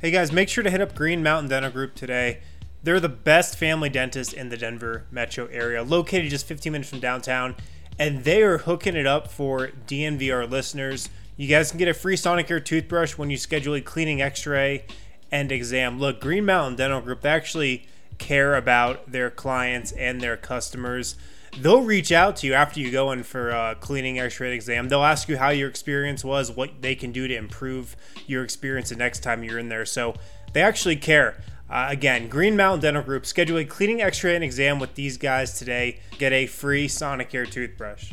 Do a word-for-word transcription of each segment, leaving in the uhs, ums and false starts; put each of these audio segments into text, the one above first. Hey guys, make sure to hit up Green Mountain Dental Group today. They're the best family dentist in the Denver metro area, located just fifteen minutes from downtown, and they are hooking it up for D N V R listeners. You guys can get a free Sonicare toothbrush when you schedule a cleaning, x-ray, and exam. Look, Green Mountain Dental Group, they actually care about their clients and their customers. They'll reach out to you after you go in for a cleaning, x-ray, and exam. They'll ask you how your experience was, what they can do to improve your experience the next time you're in there. So they actually care. Uh, again, Green Mountain Dental Group. Schedule a cleaning, x-ray, and exam with these guys today. Get a free Sonicare toothbrush.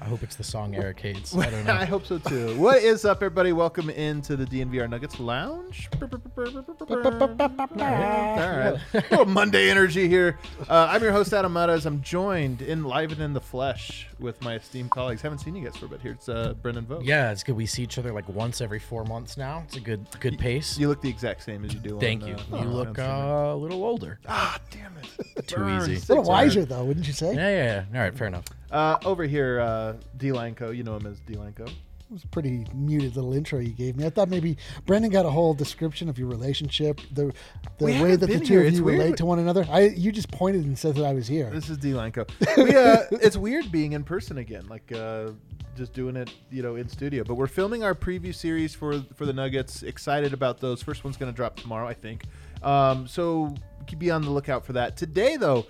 I hope it's the song Eric hates. I don't know. I hope so too. What is up, everybody? Welcome into the D N V R Nuggets Lounge. All right. A little Monday energy here. Uh, I'm your host, Adam Matas. I'm joined in live and in the flesh with my esteemed colleagues. Haven't seen you guys for a bit here. It's uh, Brendan Vogt. Yeah, it's good. We see each other like once every four months now. It's a good good pace. You look the exact same as you do. Thank on, you. Uh, you oh, look uh, a little older. Ah, damn it. Too Burn, easy. A little wiser, though, wouldn't you say? Yeah, yeah, yeah. All right, fair enough. Uh, over here, uh, D-Lanco, you know him as D-Lanco. It was a pretty muted little intro you gave me. I thought maybe Brendan got a whole description of your relationship, the the we way that the two here. of you relate to one another. I You just pointed and said that I was here. This is D-Lanco. We, uh, it's weird being in person again, like uh, just doing it, you know, in studio. But we're filming our preview series for, for the Nuggets. Excited about those. First one's going to drop tomorrow, I think. Um, so be on the lookout for that. Today, though,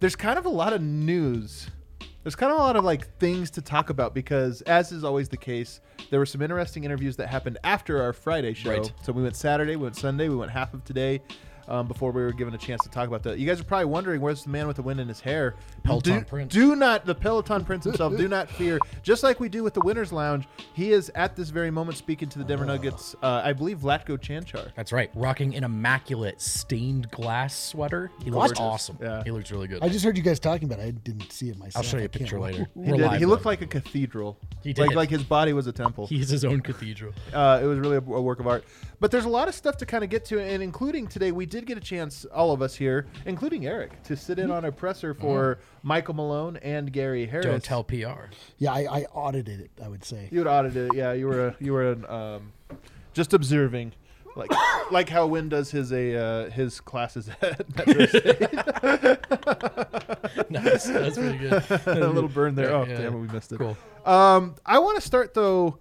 there's kind of a lot of news. There's kind of a lot of like things to talk about because, as is always the case, there were some interesting interviews that happened after our Friday show. Right. So we went Saturday, we went Sunday, we went half of today um, before we were given a chance to talk about that. You guys are probably wondering, where's the man with the wind in his hair? Peloton do, Prince. Do not, the Peloton Prince himself, do not fear. Just like we do with the Winner's Lounge, he is at this very moment speaking to the Denver uh, Nuggets, uh, I believe, Vlatko Čančar. That's right. Rocking an immaculate stained glass sweater. He looks awesome. Yeah. He looks really good. I just heard you guys talking about it. I didn't see it myself. I'll show you a picture later. He, did. he looked like a cathedral. He did. Like, like his body was a temple. He is his own cathedral. Uh, it was really a, a work of art. But there's a lot of stuff to kind of get to, and including today, we did get a chance, all of us here, including Eric, to sit in on a presser for mm-hmm. Michael Malone and Gary Harris. Don't tell P R. Yeah, I, I audited it, I would say. You would audit it, yeah. You were you were an, um, just observing, like like how Wynn does his a uh, his classes at Metro State. Nice, that's pretty good. A little burn there. Oh, yeah, damn, yeah. We missed it. Cool. Um, I want to start, though.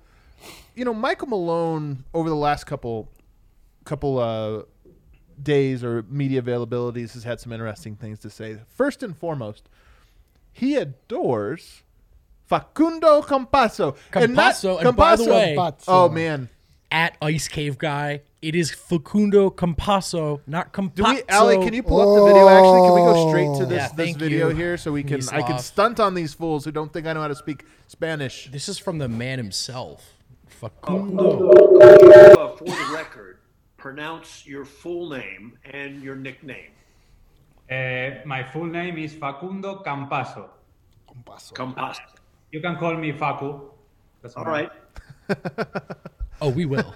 You know, Michael Malone, over the last couple couple uh, days or media availabilities, has had some interesting things to say. First and foremost, he adores Facundo Campazzo. Campazzo, and, not, and Campazzo, by the way, Campazzo. Oh, man. At Ice Cave Guy, it is Facundo Campazzo, not Campazzo. Do we, Ali, can you pull oh. up the video, actually? Can we go straight to this, yeah, this video you. here so we can He's I off. can stunt on these fools who don't think I know how to speak Spanish? This is from the man himself. Facundo. Uh, for the record, pronounce your full name and your nickname. Uh, my full name is Facundo Campazzo. Campazzo. Campazzo. You can call me Facu. That's all right. Oh, we will.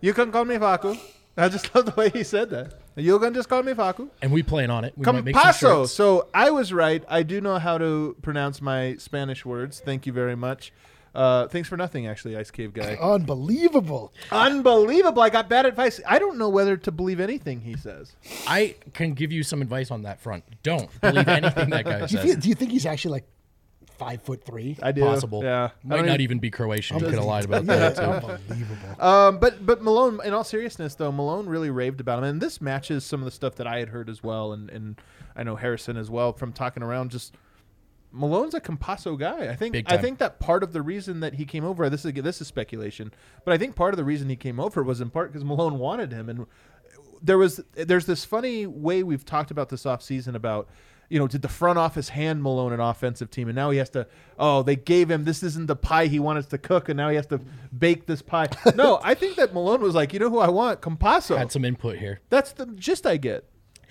You can call me Facu. I just love the way he said that. You can just call me Facu. And we plan on it. We might make some shirts. So I was right. I do know how to pronounce my Spanish words. Thank you very much. Uh, thanks for nothing, actually, Ice Cave Guy. Unbelievable. Unbelievable. I got bad advice. I don't know whether to believe anything he says. I can give you some advice on that front. Don't believe anything that guy do says. You th- do you think he's actually like five foot three? I do. Possible. Yeah. Might I mean, not even be Croatian. You could have lied about that, too. Unbelievable. Um, but, but Malone, in all seriousness, though, Malone really raved about him. And this matches some of the stuff that I had heard as well, and, and I know Harrison as well, from talking around just – Malone's a Campazzo guy. I think I think that part of the reason that he came over, this is this is speculation, but I think part of the reason he came over was in part because Malone wanted him. And there was there's this funny way we've talked about this offseason about, you know, did the front office hand Malone an offensive team? And now he has to, oh, they gave him, this isn't the pie he wanted to cook, and now he has to bake this pie. No, I think that Malone was like, you know who I want? Campazzo. Had some input here. That's the gist I get.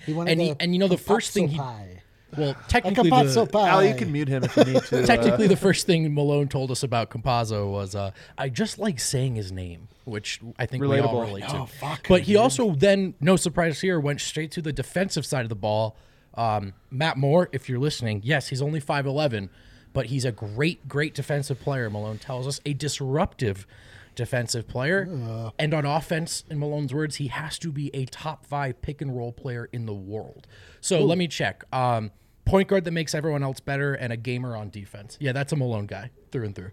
He wanted and, he, and, you know, the first thing he... Pie. Well, technically, like the, Al, you can mute him if you need to. Technically, uh, the first thing Malone told us about Campazzo was, uh, I just like saying his name, which I think Relatable. we all relate to. Oh, fuck, but dude. He also then, no surprise here, went straight to the defensive side of the ball. Um, Matt Moore, if you're listening, yes, he's only five eleven, but he's a great, great defensive player, Malone tells us. A disruptive defensive player. Uh. And on offense, in Malone's words, he has to be a top five pick and roll player in the world. So Ooh. let me check. Um, point guard that makes everyone else better and a gamer on defense. Yeah, that's a Malone guy through and through.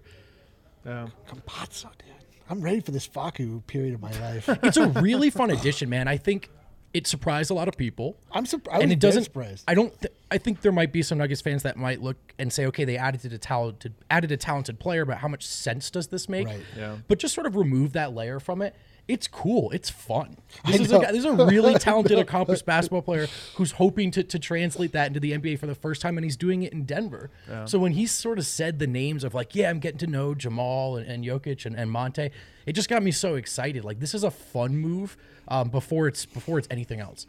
Um, Campazzo, dude. I'm ready for this Facu period of my life. It's a really fun addition, man. I think it surprised a lot of people. I'm surprised. And it doesn't. Surprised. I don't. Th- I think there might be some Nuggets fans that might look and say, "Okay, they added a talented, added a talented player, but how much sense does this make?" Right. Yeah. But just sort of remove that layer from it. It's cool. It's fun. This is, a, this is a really talented, accomplished basketball player who's hoping to, to translate that into the N B A for the first time, and he's doing it in Denver. Yeah. So when he sort of said the names of like, yeah, I'm getting to know Jamal and, and Jokic and, and Monte, it just got me so excited. Like, this is a fun move um, before it's before it's anything else.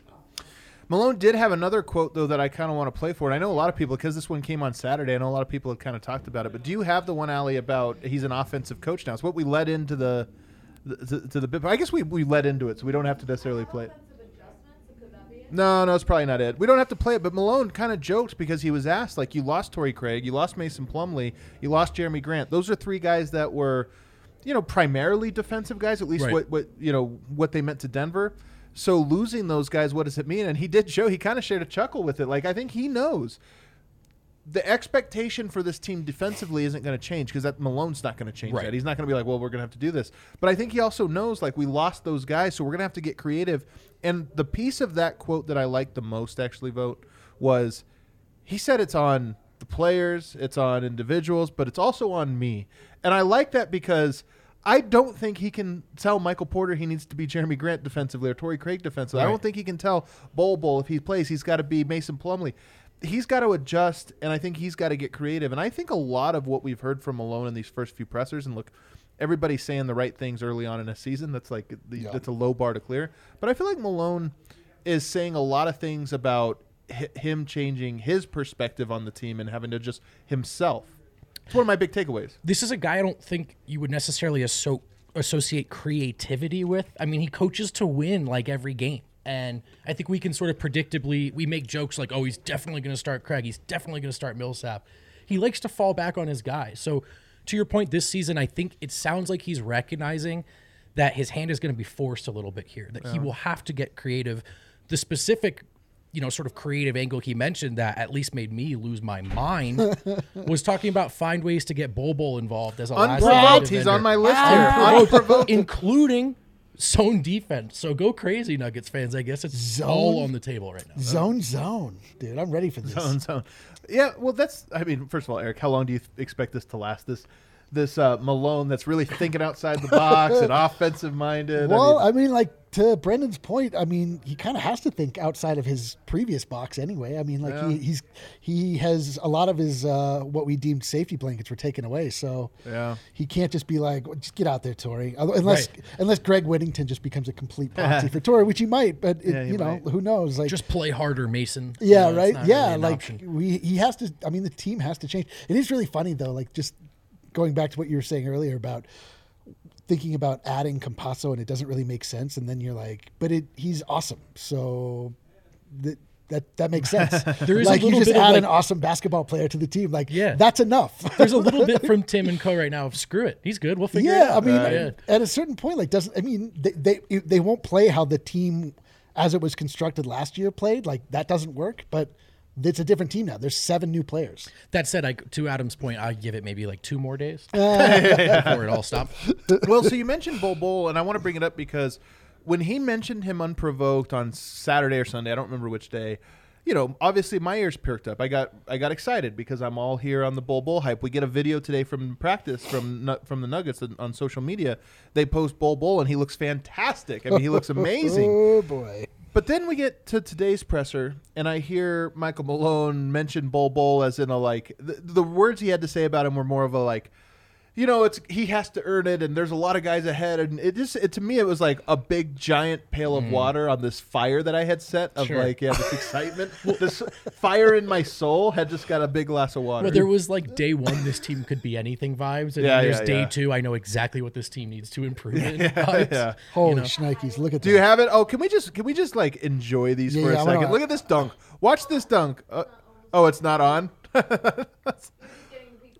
Malone did have another quote, though, that I kind of want to play for. And I know a lot of people, because this one came on Saturday, I know a lot of people have kind of talked about it. But do you have the one, Allie, about he's an offensive coach now? It's what we led into the – To, to the I guess we, we led into it, so we don't have to necessarily play it. No, no, it's probably not it. We don't have to play it, but Malone kind of joked because he was asked, like, you lost Torrey Craig, you lost Mason Plumlee, you lost Jerami Grant. Those are three guys that were, you know, primarily defensive guys, at least right. what, what you know what they meant to Denver. So losing those guys, what does it mean? And he did show, he kind of shared a chuckle with it. Like, I think he knows the expectation for this team defensively isn't going to change because that Malone's not going to change right. that. He's not going to be like, well, we're going to have to do this. But I think he also knows, like, we lost those guys, so we're going to have to get creative. And the piece of that quote that I liked the most, actually, Vote, was he said it's on the players, it's on individuals, but it's also on me. And I like that because I don't think he can tell Michael Porter he needs to be Jerami Grant defensively or Torrey Craig defensively. Right. I don't think he can tell Bol Bol if he plays, he's got to be Mason Plumlee. He's got to adjust, and I think he's got to get creative. And I think a lot of what we've heard from Malone in these first few pressers, and look, everybody's saying the right things early on in a season. That's like the, yeah. that's a low bar to clear. But I feel like Malone is saying a lot of things about h- him changing his perspective on the team and having to adjust himself. It's one of my big takeaways. This is a guy I don't think you would necessarily asso- associate creativity with. I mean, he coaches to win like every game. And I think we can sort of predictably, we make jokes like, oh, he's definitely going to start Craig. He's definitely going to start Millsap. He likes to fall back on his guys. So to your point, this season, I think it sounds like he's recognizing that his hand is going to be forced a little bit here, that yeah. he will have to get creative. The specific, you know, sort of creative angle he mentioned that at least made me lose my mind was talking about find ways to get Bol Bol involved as a last Unprovoked. He's defender. On my list ah. here. Unprovoked, including zone defense. So go crazy, Nuggets fans. I guess it's zone, all on the table right now. Though. Zone, zone. Dude, I'm ready for this. Zone, zone. Yeah, well, that's, I mean, first of all, Eric, how long do you th- expect this to last? This this uh, Malone that's really thinking outside the box and offensive-minded. Well, I mean, I mean, like, to Brendan's point, I mean, he kind of has to think outside of his previous box anyway. I mean, like, yeah. he, he's he has a lot of his, uh, what we deemed safety blankets were taken away. So yeah. he can't just be like, well, just get out there, Torrey. Unless right. unless Greg Whittington just becomes a complete proxy for Torrey, which he might, but, it, yeah, he you might. know, who knows? Like, just play harder, Mason. Yeah, you know, right? Yeah, really like, we he has to, I mean, the team has to change. It is really funny, though, like, just going back to what you were saying earlier about thinking about adding Campazzo and it doesn't really make sense, and then you're like, but it he's awesome, so that that that makes sense. There is like a you just add like, an awesome basketball player to the team, like yeah. that's enough. There's a little bit from Tim and Co right now of screw it, he's good, we'll figure yeah, it out. I mean, uh, yeah. at a certain point, like doesn't I mean they, they they won't play how the team as it was constructed last year played, like that doesn't work, but. It's a different team now. There's seven new players. That said, I, to Adam's point, I give it maybe like two more days before it all stopped. Well, so you mentioned Bol Bol, and I want to bring it up because when he mentioned him unprovoked on Saturday or Sunday, I don't remember which day, you know, obviously my ears perked up. I got I got excited because I'm all here on the Bol Bol hype. We get a video today from practice from from the Nuggets on social media. They post Bol Bol, and he looks fantastic. I mean, he looks amazing. Oh, boy. But then we get to today's presser, and I hear Michael Malone mention Bol Bol as in a, like, the, the words he had to say about him were more of a, like, you know, it's he has to earn it, and there's a lot of guys ahead. And it just, it, to me, it was like a big, giant pail of mm. water on this fire that I had set of, sure. like, yeah, this excitement. This fire in my soul had just got a big glass of water. Well, there was, like, day one, this team could be anything vibes. And yeah, then there's yeah, day yeah. two, I know exactly what this team needs to improve in. Yeah, vibes, yeah. Holy you know. Shnikes, look at that. Do you have it? Oh, can we just, can we just like, enjoy these yeah, for yeah, a second? Look at this dunk. Watch this dunk. Uh, oh, it's not on?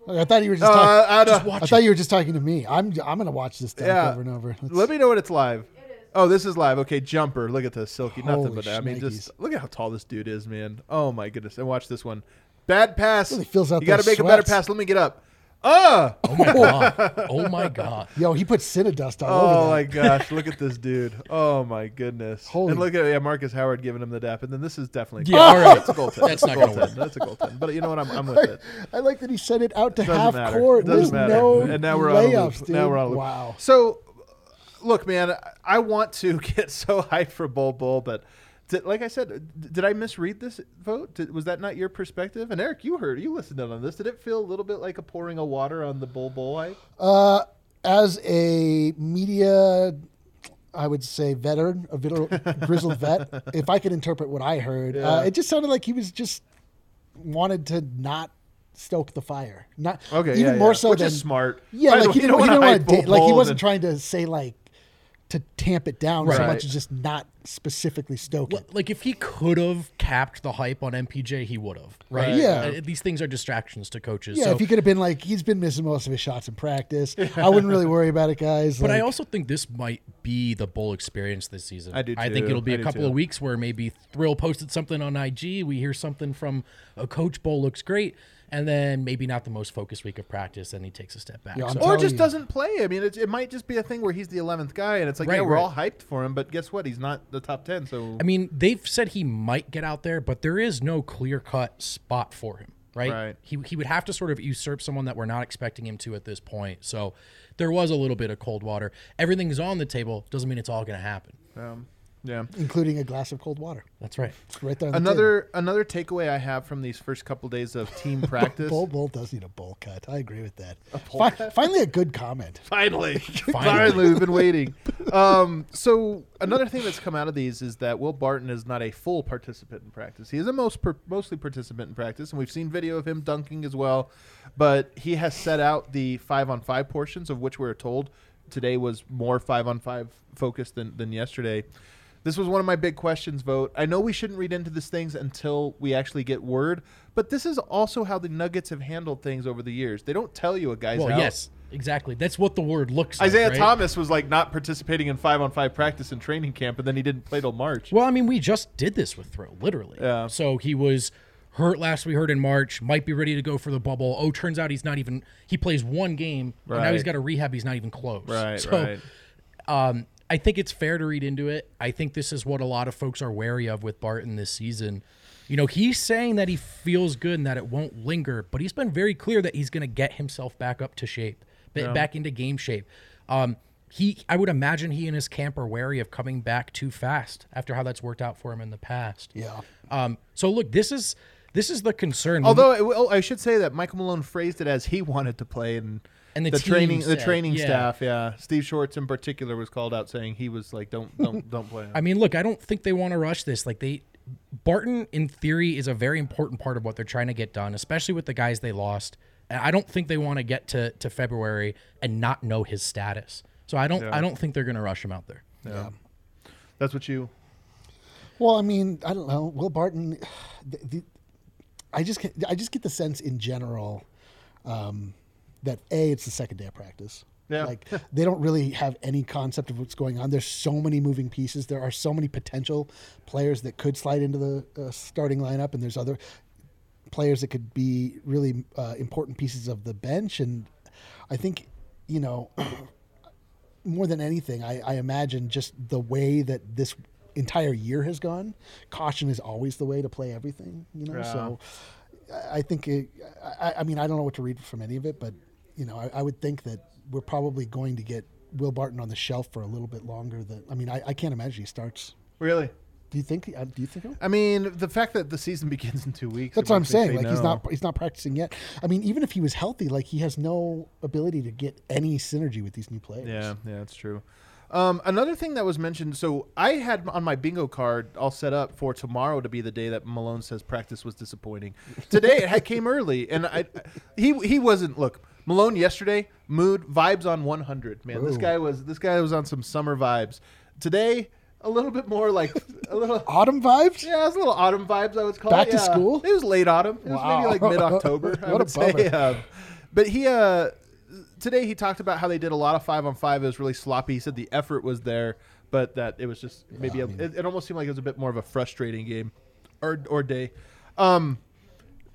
I thought you were just. Uh, talk- just watch I thought it. you were just talking to me. I'm. I'm gonna watch this stuff yeah. over and over. Let's Let me know when it's live. It is. Oh, this is live. Okay, jumper. Look at this silky. Holy nothing but that. I mean, just look at how tall this dude is, man. Oh my goodness. And watch this one. Bad pass. Really fills out. You got to make sweats. a better pass. Let me get up. Oh! oh my god! Oh my god! Yo, he put Cinedust all over. Oh my gosh! Look at this dude! Oh my goodness! Holy and look at yeah, Marcus Howard giving him the dap, and then this is definitely yeah. All right, that's a goal ten. That's, that's not goal ten. That's a goal ten. But you know what? I'm, I'm with I, it. I like that he sent it out to Doesn't half matter. court. Doesn't There's matter. No and now we're layups, dude. Now we're on. Wow. So, look, man, I want to get so hyped for Bol Bol, but. Did, like I said, did I misread this vote? Did, was that not your perspective? And Eric, you heard, you listened in on this. Did it feel a little bit like a pouring of water on the Bol Bol hype? Uh, as a media, I would say veteran, a grizzled vet, if I could interpret what I heard, yeah. uh, it just sounded like he was just wanted to not stoke the fire. Not okay, even yeah, more yeah. so Which than is smart. Yeah, like, way, he didn't, he didn't want to, like he wasn't and... trying to say like. to tamp it down right. so much as just not specifically stoke it. Like if he could have capped the hype on M P J, he would have, right? Yeah. Uh, these things are distractions to coaches. Yeah, so. If he could have been like, he's been missing most of his shots in practice. I wouldn't really worry about it, guys. But like, I also think this might be the Bull experience this season. I do too. I think it'll be I a couple too. of weeks where maybe Thrill posted something on I G, we hear something from a coach, Bull looks great. And then maybe not the most focused week of practice, and he takes a step back. Yeah, so. Or just you. doesn't play. I mean, it, it might just be a thing where he's the eleventh guy, and it's like, right, yeah, we're right. all hyped for him, but guess what? He's not the top ten. So I mean, they've said he might get out there, but there is no clear-cut spot for him, right? right? He he would have to sort of usurp someone that we're not expecting him to at this point. So there was a little bit of cold water. Everything's on the table. Doesn't mean it's all going to happen. Um, Yeah, including a glass of cold water. That's right. It's right there. On another the another takeaway I have from these first couple days of team practice. Bol Bol does need a bowl cut. I agree with that. A Fi- cut? Finally, a good comment. Finally, finally, finally we've been waiting. Um, so another thing that's come out of these is that Will Barton is not a full participant in practice. He is a most per- mostly participant in practice, and we've seen video of him dunking as well. But he has set out the five on five portions of which we were told today was more five on five focused than than yesterday. This was one of my big questions, vote. I know we shouldn't read into these things until we actually get word, but this is also how the Nuggets have handled things over the years. They don't tell you a guy's well, out. Yes, exactly. That's what the word looks Isaiah like. Isaiah right? Thomas was like not participating in five-on-five practice in training camp, and then he didn't play till March. Well, I mean, we just did this with Thrill, literally. Yeah. So he was hurt last we heard in March, might be ready to go for the bubble. Oh, turns out he's not even – he plays one game, right. and now he's got a rehab he's not even close. Right, so, right. Um, I think it's fair to read into it. I think this is what a lot of folks are wary of with Barton this season. You know, he's saying that he feels good and that it won't linger, but he's been very clear that he's going to get himself back up to shape, yeah. back into game shape. Um, he, I would imagine he and his camp are wary of coming back too fast after how that's worked out for him in the past. Yeah. Um, so, look, this is this is the concern. Although it, oh, I should say that Michael Malone phrased it as he wanted to play and – And the, the training, said, the training yeah. staff, yeah. Steve Schwartz in particular was called out saying he was like, "Don't, don't, don't play him." I mean, look, I don't think they want to rush this. Like they, Barton in theory is a very important part of what they're trying to get done, especially with the guys they lost. I don't think they want to get to to February and not know his status. So I don't, yeah. I don't think they're going to rush him out there. Yeah. yeah, that's what you. Well, I mean, I don't know. Will Barton, the, the, I just, I just get the sense in general. Um, That A, it's the second day of practice. Yeah. Like they don't really have any concept of what's going on. There's so many moving pieces. There are so many potential players that could slide into the uh, starting lineup, and there's other players that could be really uh, important pieces of the bench. And I think, you know, more than anything, I, I imagine just the way that this entire year has gone, caution is always the way to play everything. You know, yeah. so I think it, I, I mean I don't know what to read from any of it, but. You know, I, I would think that we're probably going to get Will Barton on the shelf for a little bit longer. Than I mean, I, I can't imagine he starts. Really? Do you think? Uh, do you think? He'll? I mean, the fact that the season begins in two weeks—that's what I'm saying. Like no. he's not—he's not practicing yet. I mean, even if he was healthy, like he has no ability to get any synergy with these new players. Yeah, yeah, that's true. Um, another thing that was mentioned, so I had on my bingo card all set up for tomorrow to be the day that Malone says practice was disappointing. Today it came early, and I—he—he he wasn't. Look. Malone yesterday, mood, vibes on one hundred, man. Ooh. This guy was this guy was on some summer vibes. Today, a little bit more like a little autumn vibes? Yeah, it was a little autumn vibes, I would call Back it. Back to yeah. school? It was late autumn. It wow. was maybe like mid-October, I would say. Uh, But he uh, today he talked about how they did a lot of five on five. It was really sloppy. He said the effort was there, but that it was just maybe yeah, I mean, a, it, it almost seemed like it was a bit more of a frustrating game or or day. Um,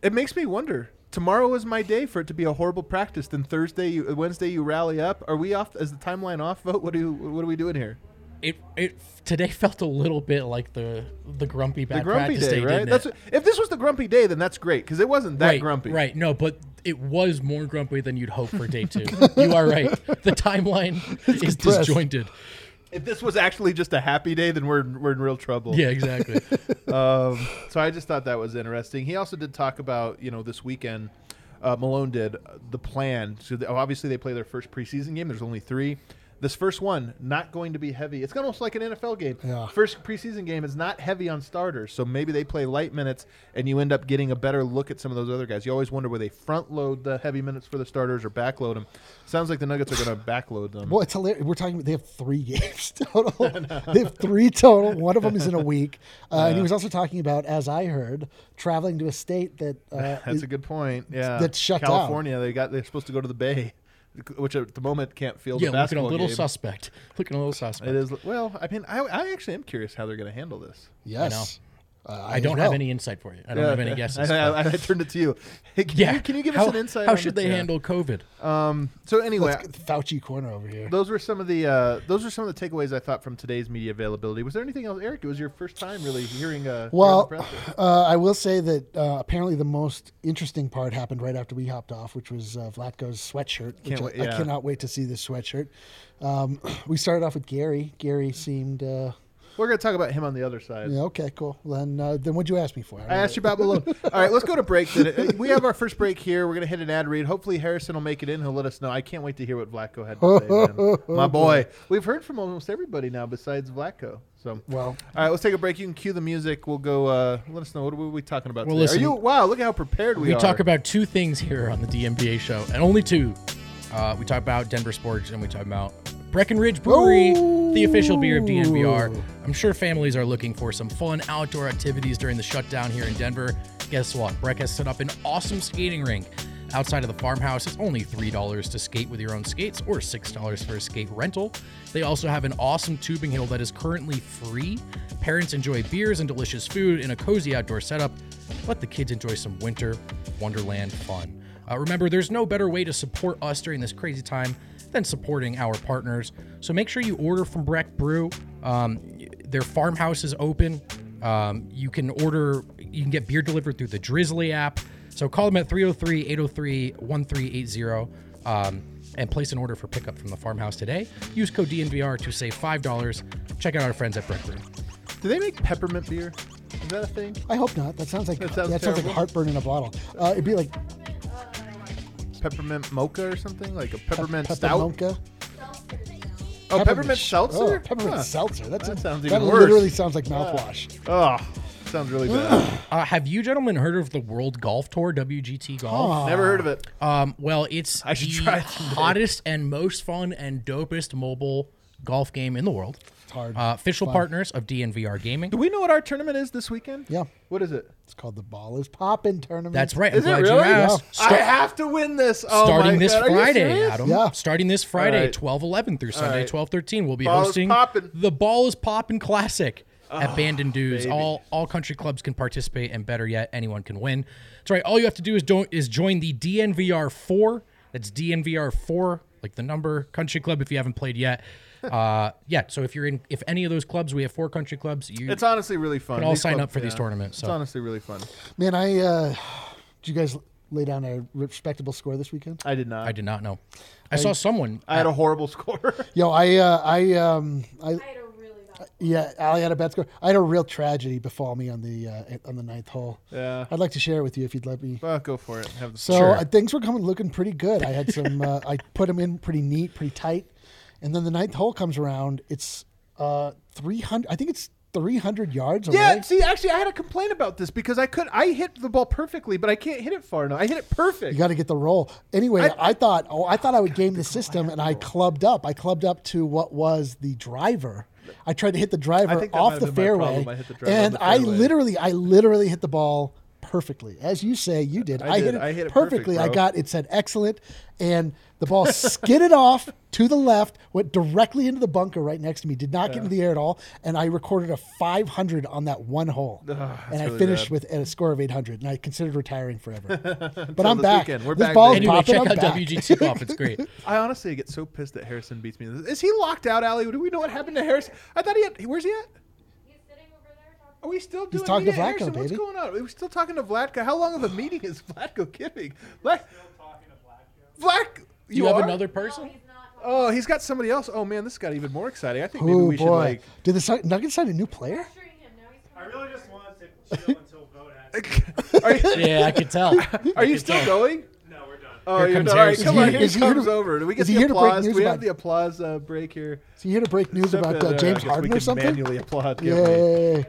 it makes me wonder. Tomorrow is my day for it to be a horrible practice. Then Thursday, you, Wednesday, you rally up. Are we off? Is the timeline off? Vote. What do you, what are we doing here? It it today felt a little bit like the the grumpy bad the grumpy practice day, day right? That's what, if this was the grumpy day, then that's great because it wasn't that right, grumpy, right? No, but it was more grumpy than you'd hope for day two. You are right. The timeline it's is compressed. Disjointed. If this was actually just a happy day, then we're we're in real trouble. Yeah, exactly. um, so I just thought that was interesting. He also did talk about, you know, this weekend, uh, Malone did, uh, the plan. So the, obviously they play their first preseason game. There's only three. This first one, not going to be heavy. It's almost like an N F L game. Yeah. First preseason game is not heavy on starters, so maybe they play light minutes, and you end up getting a better look at some of those other guys. You always wonder whether they front load the heavy minutes for the starters or back load them. Sounds like the Nuggets are going to back load them. Well, it's hilarious. We're talking about they have three games total. They have three total. One of them is in a week. Uh, yeah. And he was also talking about, as I heard, traveling to a state that uh, that's is, a good point. Yeah, that's shut down. California. They got they're supposed to go to the Bay. Which at the moment can't field yeah, a basketball game. Yeah, looking a little game. suspect. Looking a little suspect. It is. Well, I mean, I, I actually am curious how they're going to handle this. Yes. I know. Uh, I, I don't well. have any insight for you. I don't yeah, have any yeah. guesses. I, I, I turned it to you. Hey, can, yeah. you can you give how, us an insight? How should they yeah. handle COVID? Um, so anyway, let's get the Fauci corner over here. Those were some of the uh, those were some of the takeaways I thought from today's media availability. Was there anything else, Eric? It was your first time really hearing. Uh, well, hearing uh, I will say that uh, apparently the most interesting part happened right after we hopped off, which was uh, Vlatko's sweatshirt. Which wait, I, yeah. I cannot wait to see this sweatshirt. Um, we started off with Gary. Gary seemed. Uh, We're going to talk about him on the other side. Yeah, okay, cool. Then uh, then what'd you ask me for? I, I asked you about Malone. All right, let's go to break. Then. We have our first break here. We're going to hit an ad read. Hopefully Harrison will make it in. He'll let us know. I can't wait to hear what Vlatko had to say, man. My boy. We've heard from almost everybody now besides Vlatko. So, well, all right, let's take a break. You can cue the music. We'll go. Uh, let us know. What are we talking about well, today? Listen, are you, wow, look at how prepared we, we are. We talk about two things here on the D M B A show, and only two. Uh, we talk about Denver sports, and we talk about Breckenridge Brewery, Ooh. the official beer of D N V R. I'm sure families are looking for some fun outdoor activities during the shutdown here in Denver. Guess what? Breck has set up an awesome skating rink outside of the farmhouse. It's only three dollars to skate with your own skates or six dollars for a skate rental. They also have an awesome tubing hill that is currently free. Parents enjoy beers and delicious food in a cozy outdoor setup. Let the kids enjoy some winter wonderland fun. Uh, remember, there's no better way to support us during this crazy time than supporting our partners. So make sure you order from Breck Brew. Um, their farmhouse is open. Um, you can order, you can get beer delivered through the Drizzly app. So call them at three oh three, eight oh three, one three eight oh um, and place an order for pickup from the farmhouse today. Use code D N V R to save five dollars. Check out our friends at Breck Brew. Do they make peppermint beer? Is that a thing? I hope not. That sounds like, that sounds that sounds like heartburn in a bottle. Uh, it'd be like... peppermint mocha or something? Like a peppermint Pe- stout? Mocha. Oh, peppermint, peppermint seltzer? Oh, peppermint huh. seltzer. That's that a, sounds even that worse. That literally sounds like mouthwash. Uh, oh, sounds really bad. Uh, have you gentlemen heard of the World Golf Tour, W G T Golf? Oh. Never heard of it. Um, well, it's I should the try it hottest and most fun and dopest mobile golf game in the world. It's hard. Uh, official fun. Partners of D N V R Gaming. Do we know what our tournament is this weekend? Yeah. What is it? It's called the Ball is Poppin' Tournament. That's right. Is I'm it really? Yeah. Start, I have to win this. Oh starting my this God. Friday, Adam. Yeah. Starting this Friday, twelve eleven right. through Sunday, twelve thirteen, right. we'll be Ball hosting the Ball is Poppin' Classic oh, at Bandon Dunes. All all country clubs can participate, and better yet, anyone can win. That's right. All you have to do is don't is join the D N V R four. That's D N V R four, like the number country club. If you haven't played yet. Uh, yeah, so if you're in, if any of those clubs, we have four country clubs. You it's honestly really fun. Can all these sign clubs, up for yeah. these tournaments. So. It's honestly really fun. Man, I uh, did you guys lay down a respectable score this weekend? I did not. I did not know. I, I saw someone. I at, had a horrible score. Yo, I uh, I um I. I had a really bad score. Yeah, Ali had a bad score. I had a real tragedy befall me on the uh, on the ninth hole. Yeah, I'd like to share it with you if you'd let me. Well, go for it. Have the so sure. uh, things were coming looking pretty good. I had some. uh, I put them in pretty neat, pretty tight. And then the ninth hole comes around. It's uh, three hundred. I think it's three hundred yards away. Yeah, see, actually, I had a complaint about this because I could. I hit the ball perfectly, but I can't hit it far enough. I hit it perfect. You got to get the roll. Anyway, I, I thought oh, I thought I would God, game the system, and roll. I clubbed up. I clubbed up to what was the driver. I tried to hit the driver off the fairway, and I literally, I literally hit the ball perfectly. As you say, you did. I, I, did. Hit, it I hit it perfectly. perfect, I got it said excellent, and the ball skidded off to the left, went directly into the bunker right next to me, did not yeah. get into the air at all, and I recorded a five hundred on that one hole. Oh, and I really finished bad. with at a score of eight hundred, and I considered retiring forever. But I'm back. Weekend. We're this back. Ball's anyway, popping. Check I'm out back. W G T off. It's great. I honestly get so pissed that Harrison beats me. Is he locked out, Allie? Do we know what happened to Harrison? I thought he had – where's he at? Are we still doing? He's talking to Vlatko, Harrison, baby. What's going on? Are we still talking to Vlatko? How long of a meeting is Vlatko giving? Vlatko. Vlatko. You, you have are? another person? No, he's oh, he's got somebody else. Oh man, this got even more exciting. I think maybe Ooh, we boy. should like. Did the Nuggets sign a new player? I really just wanted to chill until vote happened. Yeah, I could tell. Are you still going? No, we're done. Oh, you're done. All right, come on. Here comes over. Do we get the applause? Do we have the applause break here? Is he here to break news about uh, James Harden or something? Manually applaud. Yay.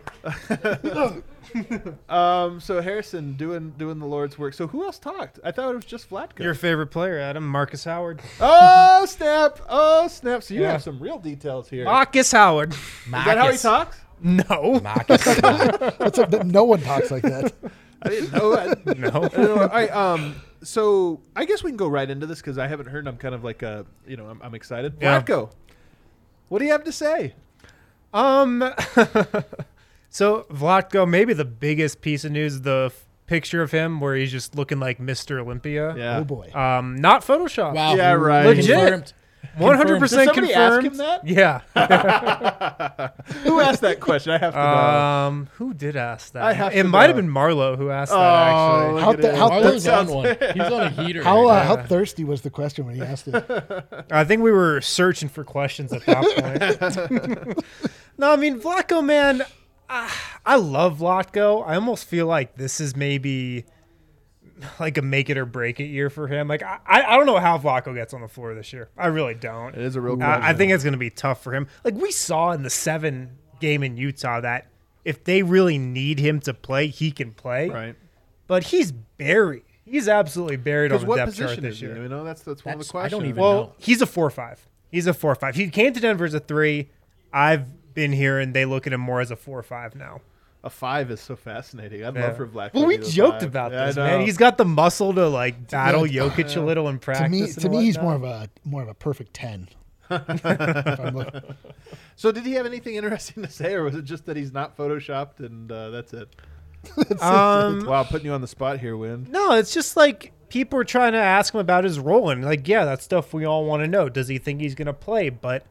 um, so Harrison doing doing the Lord's work. So who else talked? I thought it was just Vlatko. Your favorite player, Adam, Markus Howard. Oh snap! Oh snap! So you yeah. have some real details here. Markus Howard. Marcus. Is that how he talks? No. Markus. That's a, no one talks like that. I didn't know. I, no. I didn't know. All right. Um. So I guess we can go right into this because I haven't heard. I'm kind of like a, you know, I'm, I'm excited. Yeah. Vlatko, what do you have to say? Um. So, Vlatko, maybe the biggest piece of news, the f- picture of him where he's just looking like Mister Olympia. Yeah. Oh, boy. Um, not Photoshop. Wow. Yeah, right. Legit. Confirmed. one hundred percent confirmed. Did somebody ask him that? Yeah. Who asked that question? I have to know. Um, who did ask that? I have it to might know. have been Marlo who asked oh, that, actually. How th- how Marlo's th- on one. He's on a heater. How, right uh, how thirsty was the question when he asked it? I think we were searching for questions at that point. No, I mean, Vlatko, man... Uh, I love Vlatko. I almost feel like this is maybe like a make it or break it year for him. Like I, I don't know how Vlatko gets on the floor this year. I really don't. It is a real question. I, I think it's going to be tough for him. Like we saw in the seven game in Utah that if they really need him to play, he can play. Right. But he's buried. He's absolutely buried on the depth chart this year. You know, that's that's one that's, of the questions. I don't even well, know. He's a four five. He's a four five. He came to Denver as a three. I've been here and they look at him more as a four or five now. A five is so fascinating. I'd yeah. love for Vlatko. Well, we joked five. about yeah, this, man. He's got the muscle to like battle to me, Jokic uh, a little in practice. To me, and to me he's more of a more of a perfect ten. So, did he have anything interesting to say, or was it just that he's not photoshopped and uh, that's it? that's um, it. Wow, putting you on the spot here, Wynn. No, it's just like people are trying to ask him about his role, and like, yeah, that's stuff we all want to know. Does he think he's going to play? But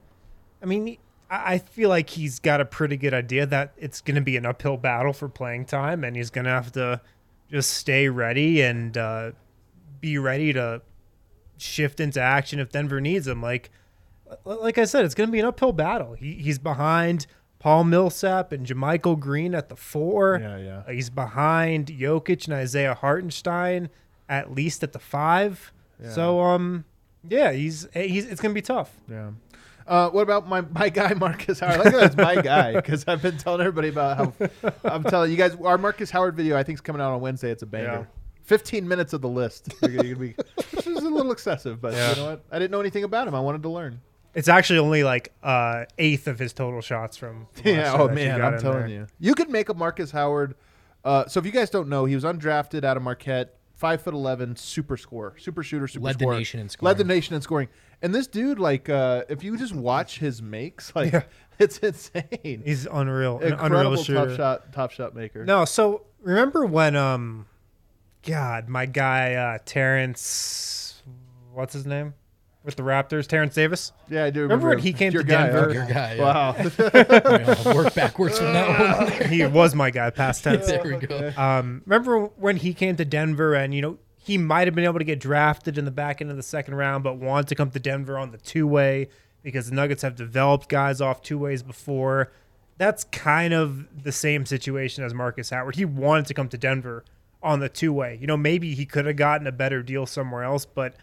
I mean. He, I feel like he's got a pretty good idea that it's going to be an uphill battle for playing time, and he's going to have to just stay ready and uh, be ready to shift into action if Denver needs him. Like, like I said, it's going to be an uphill battle. He, he's behind Paul Millsap and JaMychal Green at the four. Yeah, yeah. He's behind Jokic and Isaiah Hartenstein at least at the five. Yeah. So, um, yeah, he's he's it's going to be tough. Yeah. Uh, what about my, my guy, Markus Howard? I think that's my guy because I've been telling everybody about how I'm telling you guys our Markus Howard video I think is coming out on Wednesday. It's a banger. Yeah. fifteen minutes of the list. You're gonna, you're gonna be, which is a little excessive, but yeah. you know what? I didn't know anything about him. I wanted to learn. It's actually only like uh, eighth of his total shots from. from yeah. Oh, man. I'm telling there. you. You could make a Markus Howard. Uh, so if you guys don't know, he was undrafted out of Marquette. Five foot eleven, super scorer, super shooter, super led scorer. Led the nation in scoring. Led the nation in scoring. And this dude, like, uh, if you just watch his makes, like, yeah. it's insane. He's unreal. An Incredible unreal top shot, top shot maker. No, so remember when, um, God, my guy uh, Terrence, what's his name, with the Raptors, Terrence Davis? Yeah, I do remember. Remember when he came your to guy, Denver? Your guy, yeah. Wow. Work backwards from that one. He was my guy, past tense. There we go. Um, remember when he came to Denver and, you know, he might have been able to get drafted in the back end of the second round but wanted to come to Denver on the two-way because the Nuggets have developed guys off two ways before. That's kind of the same situation as Markus Howard. He wanted to come to Denver on the two-way. You know, maybe he could have gotten a better deal somewhere else, but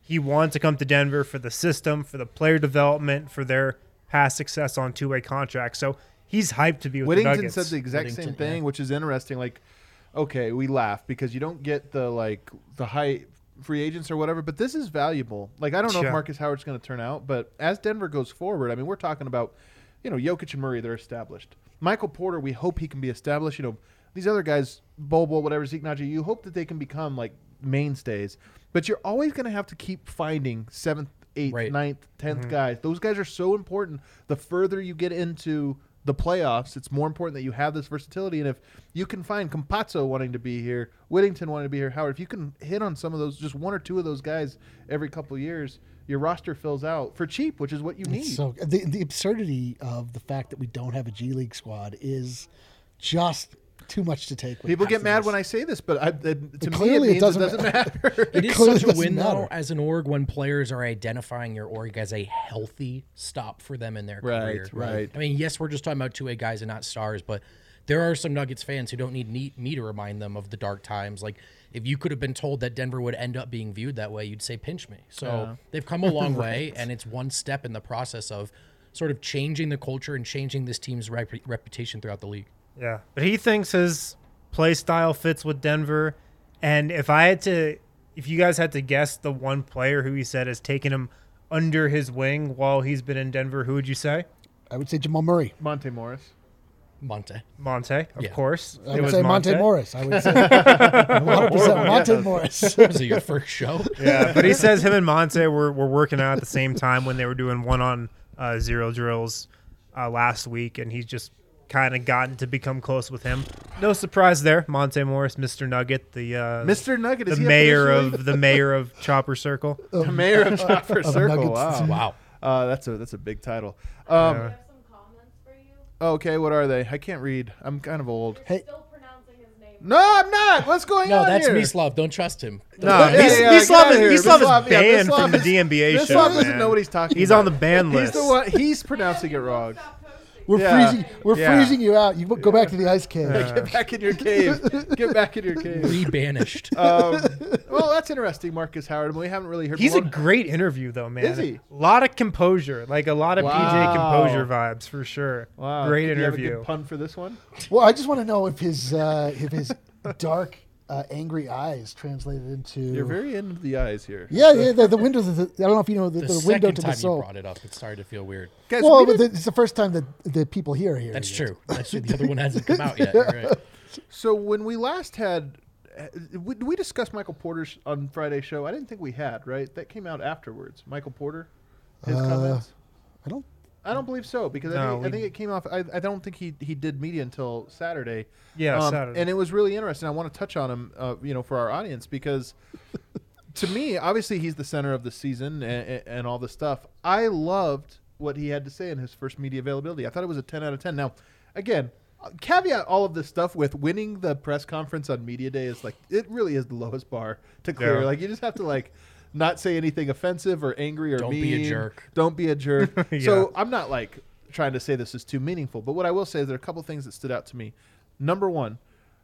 he wanted to come to Denver for the system, for the player development, for their past success on two-way contracts. So he's hyped to be with Whittington the Nuggets. Whittington said the exact Whittington, same thing, yeah. which is interesting. Like, okay, we laugh because you don't get the like the high free agents or whatever, but this is valuable. Like, I don't know yeah. if Markus Howard's going to turn out, but as Denver goes forward, I mean, we're talking about, you know, Jokic and Murray, they're established. Michael Porter, we hope he can be established. You know, these other guys, Bol Bol, whatever, Zeke, Naji, you hope that they can become like mainstays. But you're always going to have to keep finding seventh, eighth, right. ninth, tenth mm-hmm. guys. Those guys are so important. The further you get into the playoffs, it's more important that you have this versatility. And if you can find Campazzo wanting to be here, Whittington wanting to be here, Howard, if you can hit on some of those, just one or two of those guys every couple of years, your roster fills out for cheap, which is what you need. So the, the absurdity of the fact that we don't have a G League squad is just too much to take. People get mad when I say this, but I, uh, to me, it means it doesn't, it doesn't matter. matter. It, it is such a win, matter. though, as an org when players are identifying your org as a healthy stop for them in their right, career. Right, right. I mean, yes, we're just talking about two A guys and not stars, but there are some Nuggets fans who don't need me, me to remind them of the dark times. Like, if you could have been told that Denver would end up being viewed that way, you'd say, pinch me. So yeah. they've come a long right. way, and it's one step in the process of sort of changing the culture and changing this team's rep- reputation throughout the league. Yeah, but he thinks his play style fits with Denver. And if I had to, if you guys had to guess the one player who he said has taken him under his wing while he's been in Denver, who would you say? I would say Jamal Murray. Monte Morris. Monte. Monte, of yeah. course. I would it was say Monte. Monte Morris. I would say one hundred percent Monte Morris. Was it your first show? Yeah, but he says him and Monte were, were working out at the same time when they were doing one-on-zero uh, drills uh, last week, and he's just kind of gotten to become close with him. No surprise there. Monte Morris, Mister Nugget, the uh, Mister Nugget, the is mayor of the mayor of Chopper Circle, um, the mayor of Chopper uh, Circle. Of wow, wow, uh, that's a that's a big title. Um, yeah. We have some comments for you. Okay, what are they? I can't read. I'm kind of old. Hey. No, I'm not. What's going no, on here? No, that's Mislav. Don't trust him. Don't no, yeah, yeah, Mislav is, Mislav is banned yeah, from is, the D N B A Mislav show. Mislav doesn't man. know what he's talking he's about. He's on the ban list. He's the one. He's pronouncing it wrong. We're yeah. freezing. We're yeah. freezing you out. You go back to the ice cave. Yeah. Get back in your cave. Get back in your cave. Rebanished. Um, well, that's interesting, Markus Howard. We haven't really heard. He's more. a great interview, though, man. Is he? A lot of composure, like a lot of wow. P J Composure vibes for sure. Wow, great Did interview. You have a good pun for this one? Well, I just want to know if his uh, if his dark. Uh, angry eyes translated into. You're very end of the eyes here. Yeah, yeah. The, the window. The, I don't know if you know the, the, the window to the soul. The second time you brought it up, it started to feel weird. Guys, well, we but the, it's the first time that the people here are here. That's true. That's true. The other one hasn't come out yet. You're right. So when we last had, did we discuss Michael Porter's on Friday's show? I didn't think we had. Right, that came out afterwards. Michael Porter, his uh, comments. I don't. I don't believe so because no, I, think, I think it came off. I, I don't think he, he did media until Saturday. Yeah, um, Saturday. And it was really interesting. I want to touch on him, uh, you know, for our audience because, to me, obviously he's the center of the season and, and all this stuff. I loved what he had to say in his first media availability. I thought it was a ten out of ten. Now, again, caveat all of this stuff with winning the press conference on media day is like it really is the lowest bar to clear. Yeah. Like you just have to like. Not say anything offensive or angry or Don't mean. Don't be a jerk. Don't be a jerk. yeah. So I'm not like trying to say this is too meaningful, but what I will say is there are a couple things that stood out to me. Number one,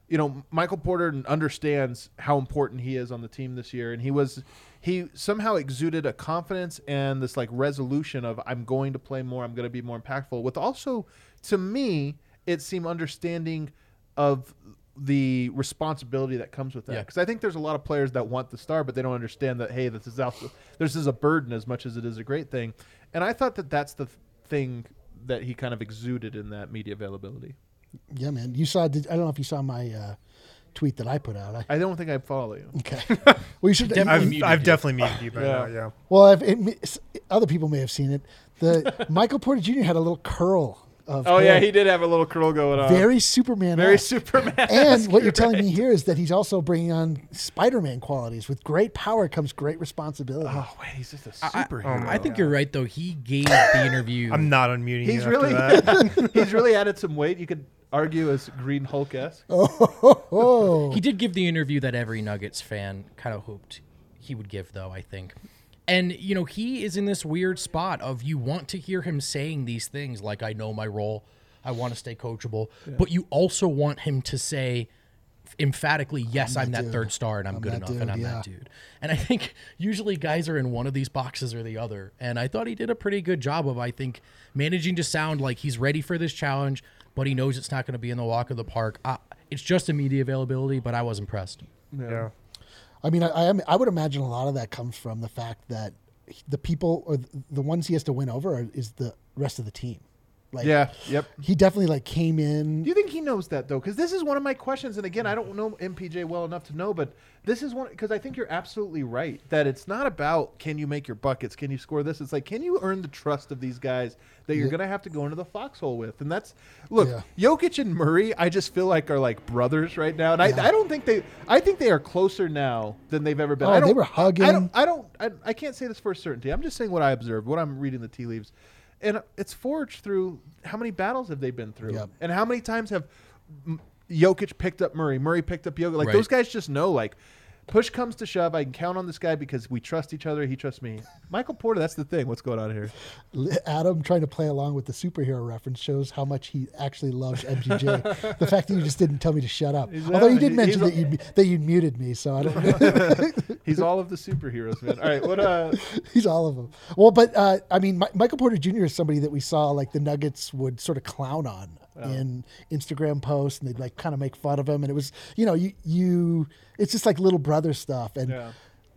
you know, Michael Porter understands how important he is on the team this year, and he was he somehow exuded a confidence and this like resolution of I'm going to play more, I'm going to be more impactful. With also, to me, it seemed understanding of the responsibility that comes with that. Because yeah. I think there's a lot of players that want the star, but they don't understand that, hey, this is also, this is a burden as much as it is a great thing. And I thought that that's the f- thing that he kind of exuded in that media availability. Yeah, man. You saw, did, I don't know if you saw my uh, tweet that I put out. I, I don't think I follow you. Okay. Well, you should. I've, I've, I've definitely muted you by yeah. now, yeah. Well, I've, it, other people may have seen it. The Michael Porter Junior had a little curl Of oh, hair. yeah, he did have a little curl going on. Very Superman. Very Superman. And what you're right. telling me here is that he's also bringing on Spider-Man qualities. With great power comes great responsibility. Oh, wait, he's just a superhero. I, I, I think yeah. you're right, though. He gave the interview. I'm not unmuting he's you really, that. He's really added some weight. You could argue as Green Hulk-esque. Oh, oh. He did give the interview that every Nuggets fan kind of hoped he would give, though, I think. And, you know, he is in this weird spot of you want to hear him saying these things like, I know my role, I want to stay coachable. Yeah. But you also want him to say emphatically, yes, I'm, I'm that, that third star and I'm, I'm good enough dude, and I'm yeah. that dude. And I think usually guys are in one of these boxes or the other. And I thought he did a pretty good job of, I think, managing to sound like he's ready for this challenge, but he knows it's not going to be in the walk of the park. I, it's just a media availability, but I was impressed. Yeah. yeah. I mean, I, I I would imagine a lot of that comes from the fact that the people or the ones he has to win over are, is the rest of the team. Like, yeah. Yep. He definitely like came in. Do you think he knows that though? Because this is one of my questions, and again, I don't know M P J well enough to know, but this is one because I think you're absolutely right that it's not about can you make your buckets, can you score this. It's like can you earn the trust of these guys that you're yeah. going to have to go into the foxhole with, and that's look, yeah. Jokic and Murray. I just feel like are like brothers right now, and yeah. I, I don't think they. I think they are closer now than they've ever been. Oh, I don't, they were hugging. I don't. I don't. I, I can't say this for a certainty. I'm just saying what I observed, what I'm reading the tea leaves. And it's forged through how many battles have they been through? Yep. And how many times have Jokic picked up Murray? Murray picked up Jokic? Like, right. Those guys just know, like, push comes to shove. I can count on this guy because we trust each other. He trusts me. Michael Porter, that's the thing. What's going on here? Adam trying to play along with the superhero reference shows how much he actually loves M G J. The fact that you just didn't tell me to shut up. Exactly. Although you did mention that you that you muted me, so I don't know. He's all of the superheroes, man. All right, what? Uh... He's all of them. Well, but, uh, I mean, My- Michael Porter Junior is somebody that we saw, like, the Nuggets would sort of clown on oh. in Instagram posts, and they'd, like, kind of make fun of him. And it was, you know, you, you it's just, like, little brother stuff. And yeah.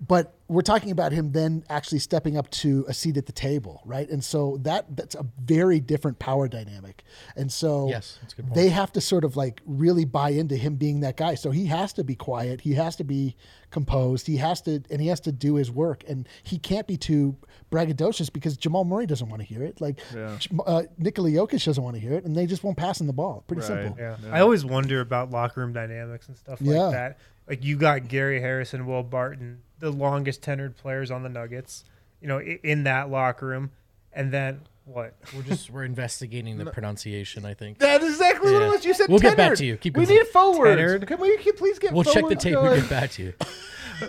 But we're talking about him then actually stepping up to a seat at the table, right? And so that that's a very different power dynamic. And so yes, that's a good point. They have to sort of like really buy into him being that guy. So he has to be quiet. He has to be composed. He has to, and he has to do his work. And he can't be too braggadocious because Jamal Murray doesn't want to hear it. Like yeah. uh, Nikola Jokic doesn't want to hear it, and they just won't pass him the ball. Pretty right. simple. Yeah. Yeah. I always wonder about locker room dynamics and stuff like yeah. that. Like you got Gary Harris and Will Barton, the longest tenured players on the Nuggets, you know, in that locker room. And then what? We're just, we're investigating the pronunciation, I think. That's exactly yeah. what it was. You said We'll tenured. Get back to you. Keep we going. Need forward. Tenured. Can we please get we'll forward? We'll check the tape and get back to you.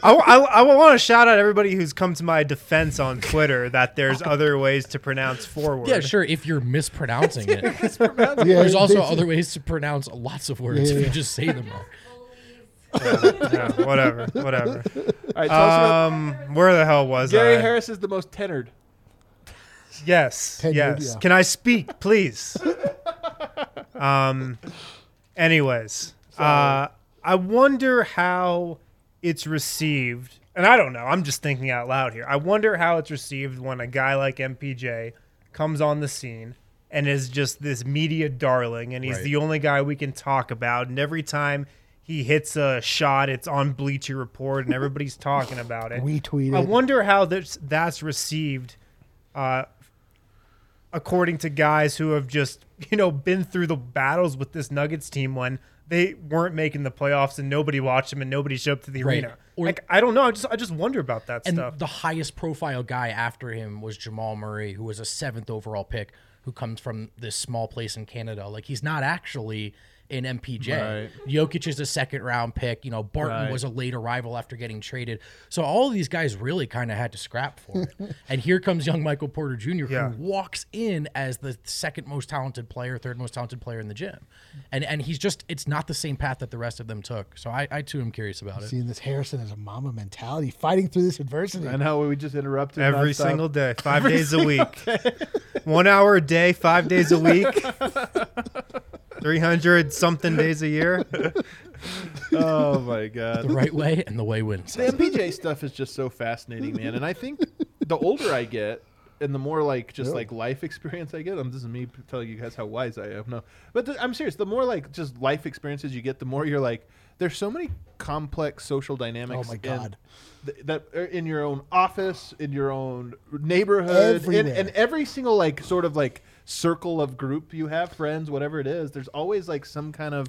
I, I, I want to shout out everybody who's come to my defense on Twitter that there's other ways to pronounce forward. Yeah, sure, if you're mispronouncing it. mispronouncing yeah, there's also other ways to pronounce lots of words yeah. if you just say them wrong. yeah, yeah, whatever, whatever. All right, um, where the hell was Gary I? Gary Harris is the most tenured. Yes, tenured, yes. Yeah. Can I speak, please? um. Anyways, uh, I wonder how it's received, and I don't know. I'm just thinking out loud here. I wonder how it's received when a guy like M P J comes on the scene and is just this media darling, and he's right. the only guy we can talk about, and every time he hits a shot, it's on Bleacher Report, and everybody's talking about it. We tweeted. I wonder how this, that's received uh, according to guys who have just, you know, been through the battles with this Nuggets team when they weren't making the playoffs and nobody watched them and nobody showed up to the right. arena. Or, like, I don't know. I just I just wonder about that and stuff. And the highest profile guy after him was Jamal Murray, who was a seventh overall pick, who comes from this small place in Canada. Like, he's not actually in M P J. Right. Jokic is a second round pick. You know, Barton right. was a late arrival after getting traded. So all of these guys really kind of had to scrap for it. And here comes young Michael Porter Junior yeah. who walks in as the second most talented player, third most talented player in the gym. And and he's just, it's not the same path that the rest of them took. So I, I too am curious about I'm it. Seeing this Harrison as a mama mentality, fighting through this adversity. I know, we just interrupted every nonstop. Single day, five every days a week. One hour a day, five days a week. three hundred something days a year. Oh my God. The right way and the way wins. The M P J stuff is just so fascinating, man. And I think the older I get and the more like just yeah. like life experience I get, I'm, this is me telling you guys how wise I am. No, but th- I'm serious. The more like just life experiences you get, the more you're like, there's so many complex social dynamics. Oh my God. In th- that are in your own office, in your own neighborhood, and, and every single like sort of like circle of group you have, friends, whatever it is, there's always like some kind of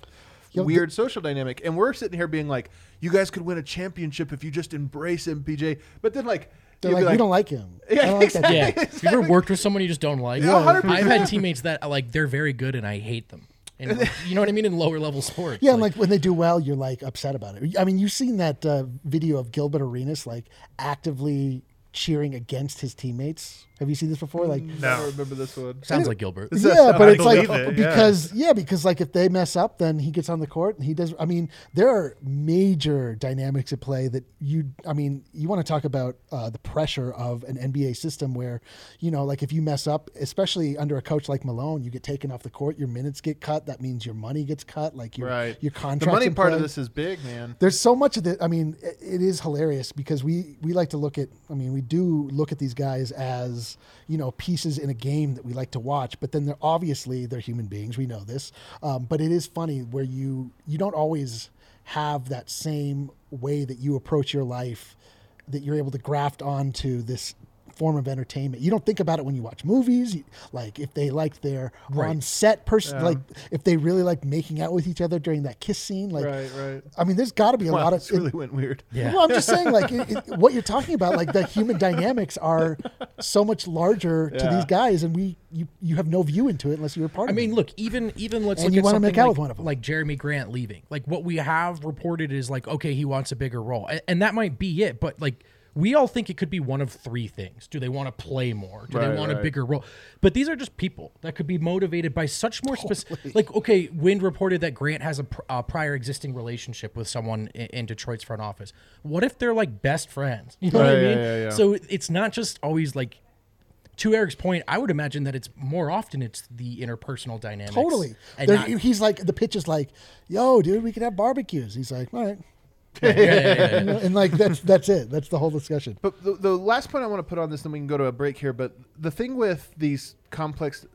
Yo, weird the- social dynamic. And we're sitting here being like, you guys could win a championship if you just embrace M P J. But then like, they're like, like, we don't like him. Yeah, I don't like exactly, that. Yeah. Exactly. You ever worked with someone you just don't like? Yeah, I've had teammates that like, they're very good and I hate them. And like, you know what I mean? In lower level sports. Yeah, like, and like when they do well, you're like upset about it. I mean, you've seen that uh, video of Gilbert Arenas like actively cheering against his teammates. Have you seen this before? Like, no, I don't remember this one. Sounds like Gilbert. Yeah, but it's like it, because yeah. yeah, because like if they mess up, then he gets on the court and he does. I mean, there are major dynamics at play that you. I mean, you want to talk about uh, the pressure of an N B A system where, you know, like if you mess up, especially under a coach like Malone, you get taken off the court. Your minutes get cut. That means your money gets cut. Like your right. your contract. The money part play. Of this is big, man. There's so much of it. I mean, it, it is hilarious because we we like to look at. I mean, we do look at these guys as, you know, pieces in a game that we like to watch, but then they're obviously they're human beings. We know this. Um, but it is funny where you, you don't always have that same way that you approach your life that you're able to graft onto this form of entertainment. You don't think about it when you watch movies. You, like if they like their right. on set person, yeah. like if they really like making out with each other during that kiss scene. Like, right, right. I mean, there's got to be a wow, lot of. It really went weird. Yeah. Well, I'm just saying, like it, it, what you're talking about, like the human dynamics are so much larger yeah. to these guys, and we you you have no view into it unless you were part I of mean, it. I mean, look, even even let's and look you at want to make out like, with one of them, like Jerami Grant leaving. Like what we have reported is like, okay, he wants a bigger role, and, and that might be it, but like. We all think it could be one of three things. Do they want to play more? Do right, they want right. a bigger role? But these are just people that could be motivated by such more totally. specific... Like, okay, Wind reported that Grant has a pr- uh, prior existing relationship with someone in, in Detroit's front office. What if they're, like, best friends? You know right, what I mean? Yeah, yeah, yeah. So it's not just always, like... To Eric's point, I would imagine that it's more often it's the interpersonal dynamics. Totally. And not- he's like... The pitch is like, yo, dude, we can have barbecues. He's like, all right. Right. Yeah, yeah, yeah, yeah. And like that's that's it. That's the whole discussion. But the, the last point I want to put on this, then we can go to a break here. But the thing with these complex,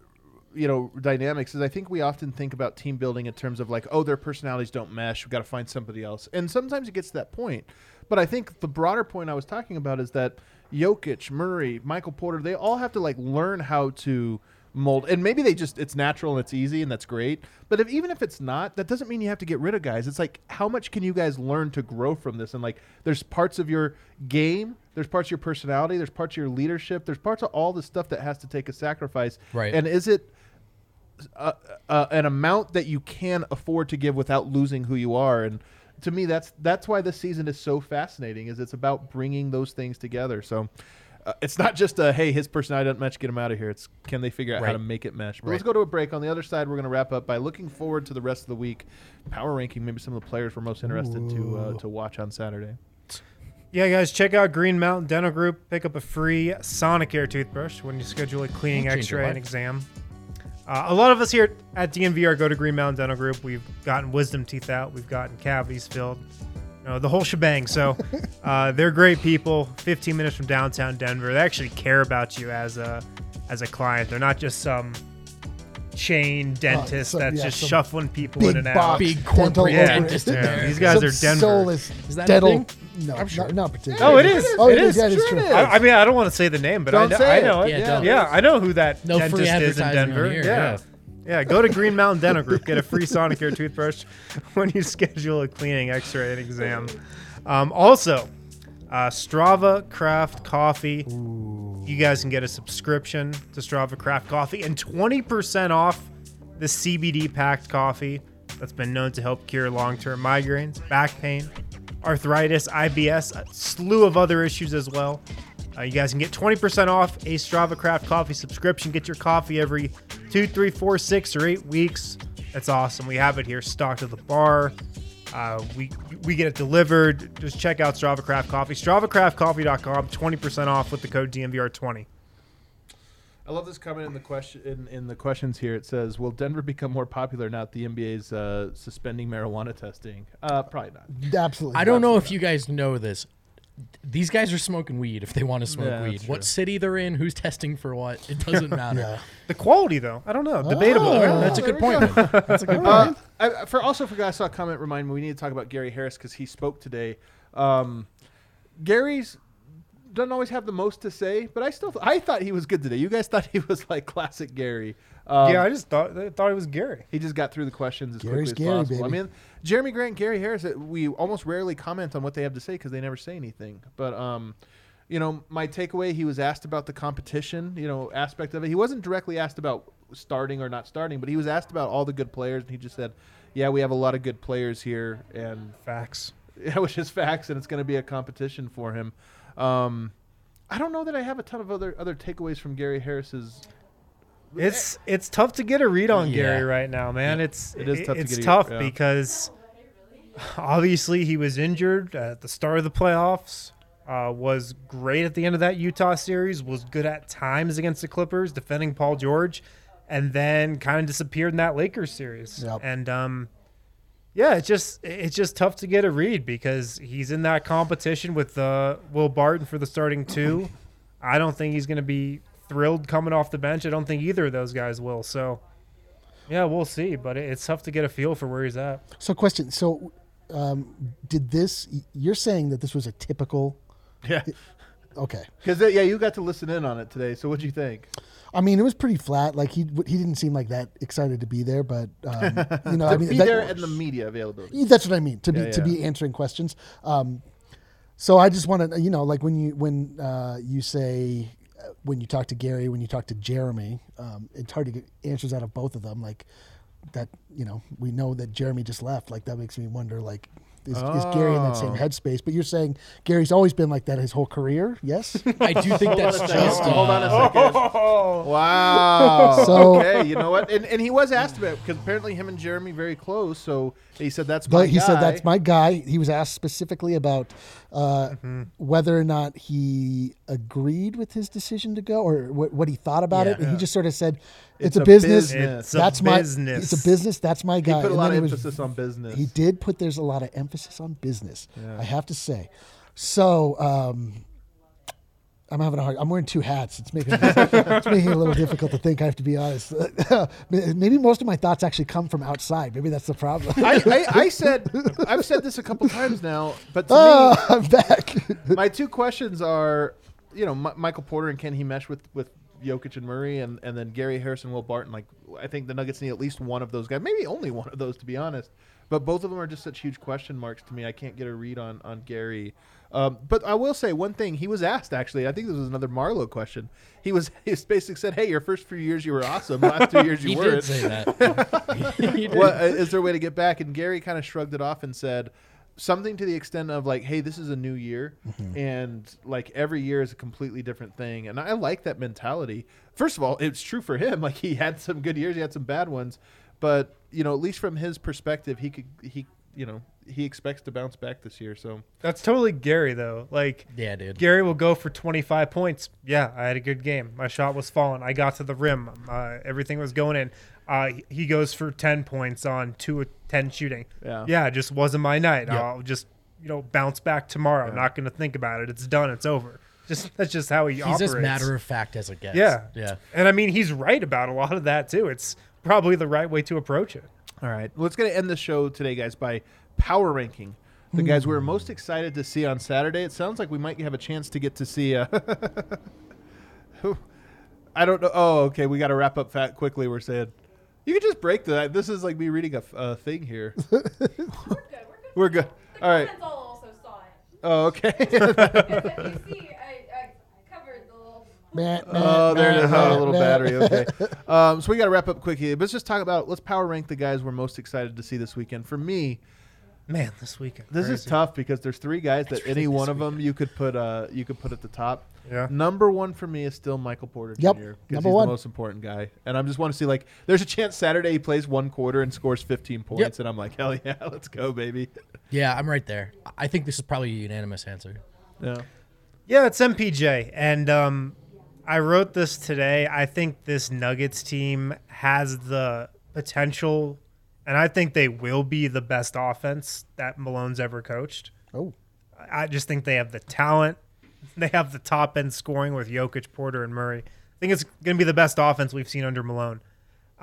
you know, dynamics is I think we often think about team building in terms of like, oh, their personalities don't mesh. We've got to find somebody else. And sometimes it gets to that point. But I think the broader point I was talking about is that Jokic, Murray, Michael Porter, they all have to like learn how to mold. And maybe they just it's natural and it's easy and that's great. But if, even if it's not, that doesn't mean you have to get rid of guys. It's like how much can you guys learn to grow from this? And like there's parts of your game, there's parts of your personality, there's parts of your leadership, there's parts of all the stuff that has to take a sacrifice. Right. And is it a, a, an amount that you can afford to give without losing who you are? And to me, that's that's why this season is so fascinating. Is it's about bringing those things together. So. Uh, it's not just a, hey, his personality doesn't mesh, get him out of here. It's can they figure out right. how to make it mesh. But right. let's go to a break. On the other side, we're going to wrap up by looking forward to the rest of the week. Power ranking, maybe some of the players we're most interested Ooh. to uh, to watch on Saturday. Yeah, guys, check out Green Mountain Dental Group. Pick up a free Sonicare toothbrush when you schedule a cleaning, x-ray, and exam. Uh, a lot of us here at D N V R go to Green Mountain Dental Group. We've gotten wisdom teeth out. We've gotten cavities filled. Uh, the whole shebang. So uh, they're great people, fifteen minutes from downtown Denver. They actually care about you as a as a client. They're not just some chain dentist uh, so, that's yeah, just shuffling people in and out. Big corporate dentist. Yeah, these guys some are Denver. Soulless is that dental? No, I'm sure. not, not particularly. Oh, it is. Oh, it, it is. That is true. It is. I, I mean, I don't want to say the name, but I know, I know it. it. Yeah, yeah. yeah, I know who that no dentist free is in Denver. Here, yeah. yeah. Yeah, go to Green Mountain Dental Group. Get a free Sonicare toothbrush when you schedule a cleaning, x-ray, and exam. Um, also, uh, Strava Craft Coffee. Ooh. You guys can get a subscription to Strava Craft Coffee and twenty percent off the C B D-packed coffee that's been known to help cure long-term migraines, back pain, arthritis, I B S, a slew of other issues as well. Uh, you guys can get twenty percent off a Strava Craft Coffee subscription. Get your coffee every two, three, four, six, or eight weeks. That's awesome. We have it here stocked at the bar. Uh, we we get it delivered. Just check out Strava Craft Coffee. Strava Craft Coffee dot com. twenty percent off with the code D N V R twenty. I love this comment in the question in, in the questions here. It says, "Will Denver become more popular now that the N B A's uh, suspending marijuana testing?" Uh, probably not. Absolutely. I don't know if you guys know this. These guys are smoking weed if they want to smoke yeah, weed. What city they're in, who's testing for what, it doesn't matter. yeah. The quality, though, I don't know. Debatable. Oh, oh, that's, a good point. Go. that's a good uh, point. I for, also forgot, I saw a comment remind me we need to talk about Gary Harris because he spoke today. Um, Gary's doesn't always have the most to say, but I still th- I thought he was good today. You guys thought he was like classic Gary. Um, yeah, I just thought I thought it was Gary. He just got through the questions as Gary's quickly as Gary, possible. Baby. I mean, Jerami Grant, Gary Harris, we almost rarely comment on what they have to say because they never say anything. But, um, you know, my takeaway, he was asked about the competition, you know, aspect of it. He wasn't directly asked about starting or not starting, but he was asked about all the good players, and he just said, yeah, we have a lot of good players here. And facts. Yeah, which is facts, and it's going to be a competition for him. Um, I don't know that I have a ton of other, other takeaways from Gary Harris's. It's it's tough to get a read on yeah. Gary right now, man. It's it is tough it's to get tough a, yeah. because obviously he was injured at the start of the playoffs. Uh, was great at the end of that Utah series. Was good at times against the Clippers, defending Paul George, and then kind of disappeared in that Lakers series. Yep. And um, Yeah, it's just it's just tough to get a read because he's in that competition with uh, Will Barton for the starting two. I don't think he's going to be thrilled coming off the bench. I don't think either of those guys will. So, yeah, we'll see. But it's tough to get a feel for where he's at. So, question. So, um, did this – you're saying that this was a typical – Yeah. Okay. Because, yeah, you got to listen in on it today. So, what did you think? I mean, it was pretty flat. Like, he he didn't seem like that excited to be there, but, um, you know, I mean, be that, there and the media availability. That's what I mean, to be, yeah, yeah. to be answering questions. Um, so I just want to, you know, like when you, when, uh, you say, uh, when you talk to Gary, when you talk to Jerami, um, it's hard to get answers out of both of them. Like that, you know, we know that Jerami just left. Like, that makes me wonder, like, Is, oh. is Gary in that same headspace? But you're saying Gary's always been like that his whole career? Yes? I do think that's just... Uh, hold on a second. Oh. Wow. So, okay, you know what? And, and he was asked about it because apparently him and Jerami very close, so he said that's my he guy. He said that's my guy. He was asked specifically about uh, mm-hmm. whether or not he agreed with his decision to go or what, what he thought about yeah, it. And yeah. he just sort of said, it's, it's a, a business. business. It's that's a my, business. It's a business. That's my guy. He put a lot of emphasis was, on business. He did put there's a lot of emphasis on business, yeah. I have to say. So um, I'm having a hard. I'm wearing two hats. It's making it, it's making it a little difficult to think. I have to be honest. Maybe most of my thoughts actually come from outside. Maybe that's the problem. I, I, I said I've said this a couple times now, but to oh, me, I'm back. My two questions are, you know, M- Michael Porter and can he mesh with with Jokic and Murray, and and then Gary Harris and Will Barton. Like, I think the Nuggets need at least one of those guys. Maybe only one of those, to be honest. But both of them are just such huge question marks to me. I can't get a read on, on Gary. Um, but I will say one thing. He was asked, actually. I think this was another Marlowe question. He was he basically said, hey, your first few years you were awesome. Last two years you weren't. He did say that. He did. Well, is there a way to get back? And Gary kind of shrugged it off and said something to the extent of, like, hey, this is a new year. Mm-hmm. And, like, every year is a completely different thing. And I like that mentality. First of all, it's true for him. Like, he had some good years. He had some bad ones. But, you know, at least from his perspective, he could he you know he expects to bounce back this year. So that's totally Gary, though. Like, yeah, dude. Gary will go for twenty-five points. Yeah, I had a good game. My shot was falling. I got to the rim. Uh, everything was going in. Uh, he goes for ten points on two of ten shooting. Yeah, yeah. It just wasn't my night. Yeah. I'll just you know bounce back tomorrow. Yeah. I'm not going to think about it. It's done. It's over. Just that's just how he he's operates. He's as matter of fact as it gets. Yeah, yeah. And I mean, he's right about a lot of that too. It's probably the right way to approach it. All right. Well, it's going to end the show today, guys, by power ranking the guys we we're most excited to see on Saturday. It sounds like we might have a chance to get to see. Uh, I don't know. Oh, okay. We got to wrap up fat quickly. We're saying you can just break that. This is like me reading a uh, thing here. We're good. We're good. The all right. Also saw it. Oh, okay. If you see, oh, there it is. Oh, a little battery. Okay. Um, so we got to wrap up quickly. But let's just talk about, let's power rank the guys we're most excited to see this weekend. For me, man, this weekend. This is tough because there's three guys that any one of them you could put uh, you could put at the top. Yeah. Number one for me is still Michael Porter Junior Because he's the most important guy. And I just want to see, like, there's a chance Saturday he plays one quarter and scores fifteen points. Yep. And I'm like, hell yeah, let's go, baby. Yeah, I'm right there. I think this is probably a unanimous answer. Yeah. Yeah, it's M P J. And, um, I wrote this today. I think this Nuggets team has the potential, and I think they will be the best offense that Malone's ever coached. Oh, I just think they have the talent. They have the top-end scoring with Jokic, Porter, and Murray. I think it's going to be the best offense we've seen under Malone.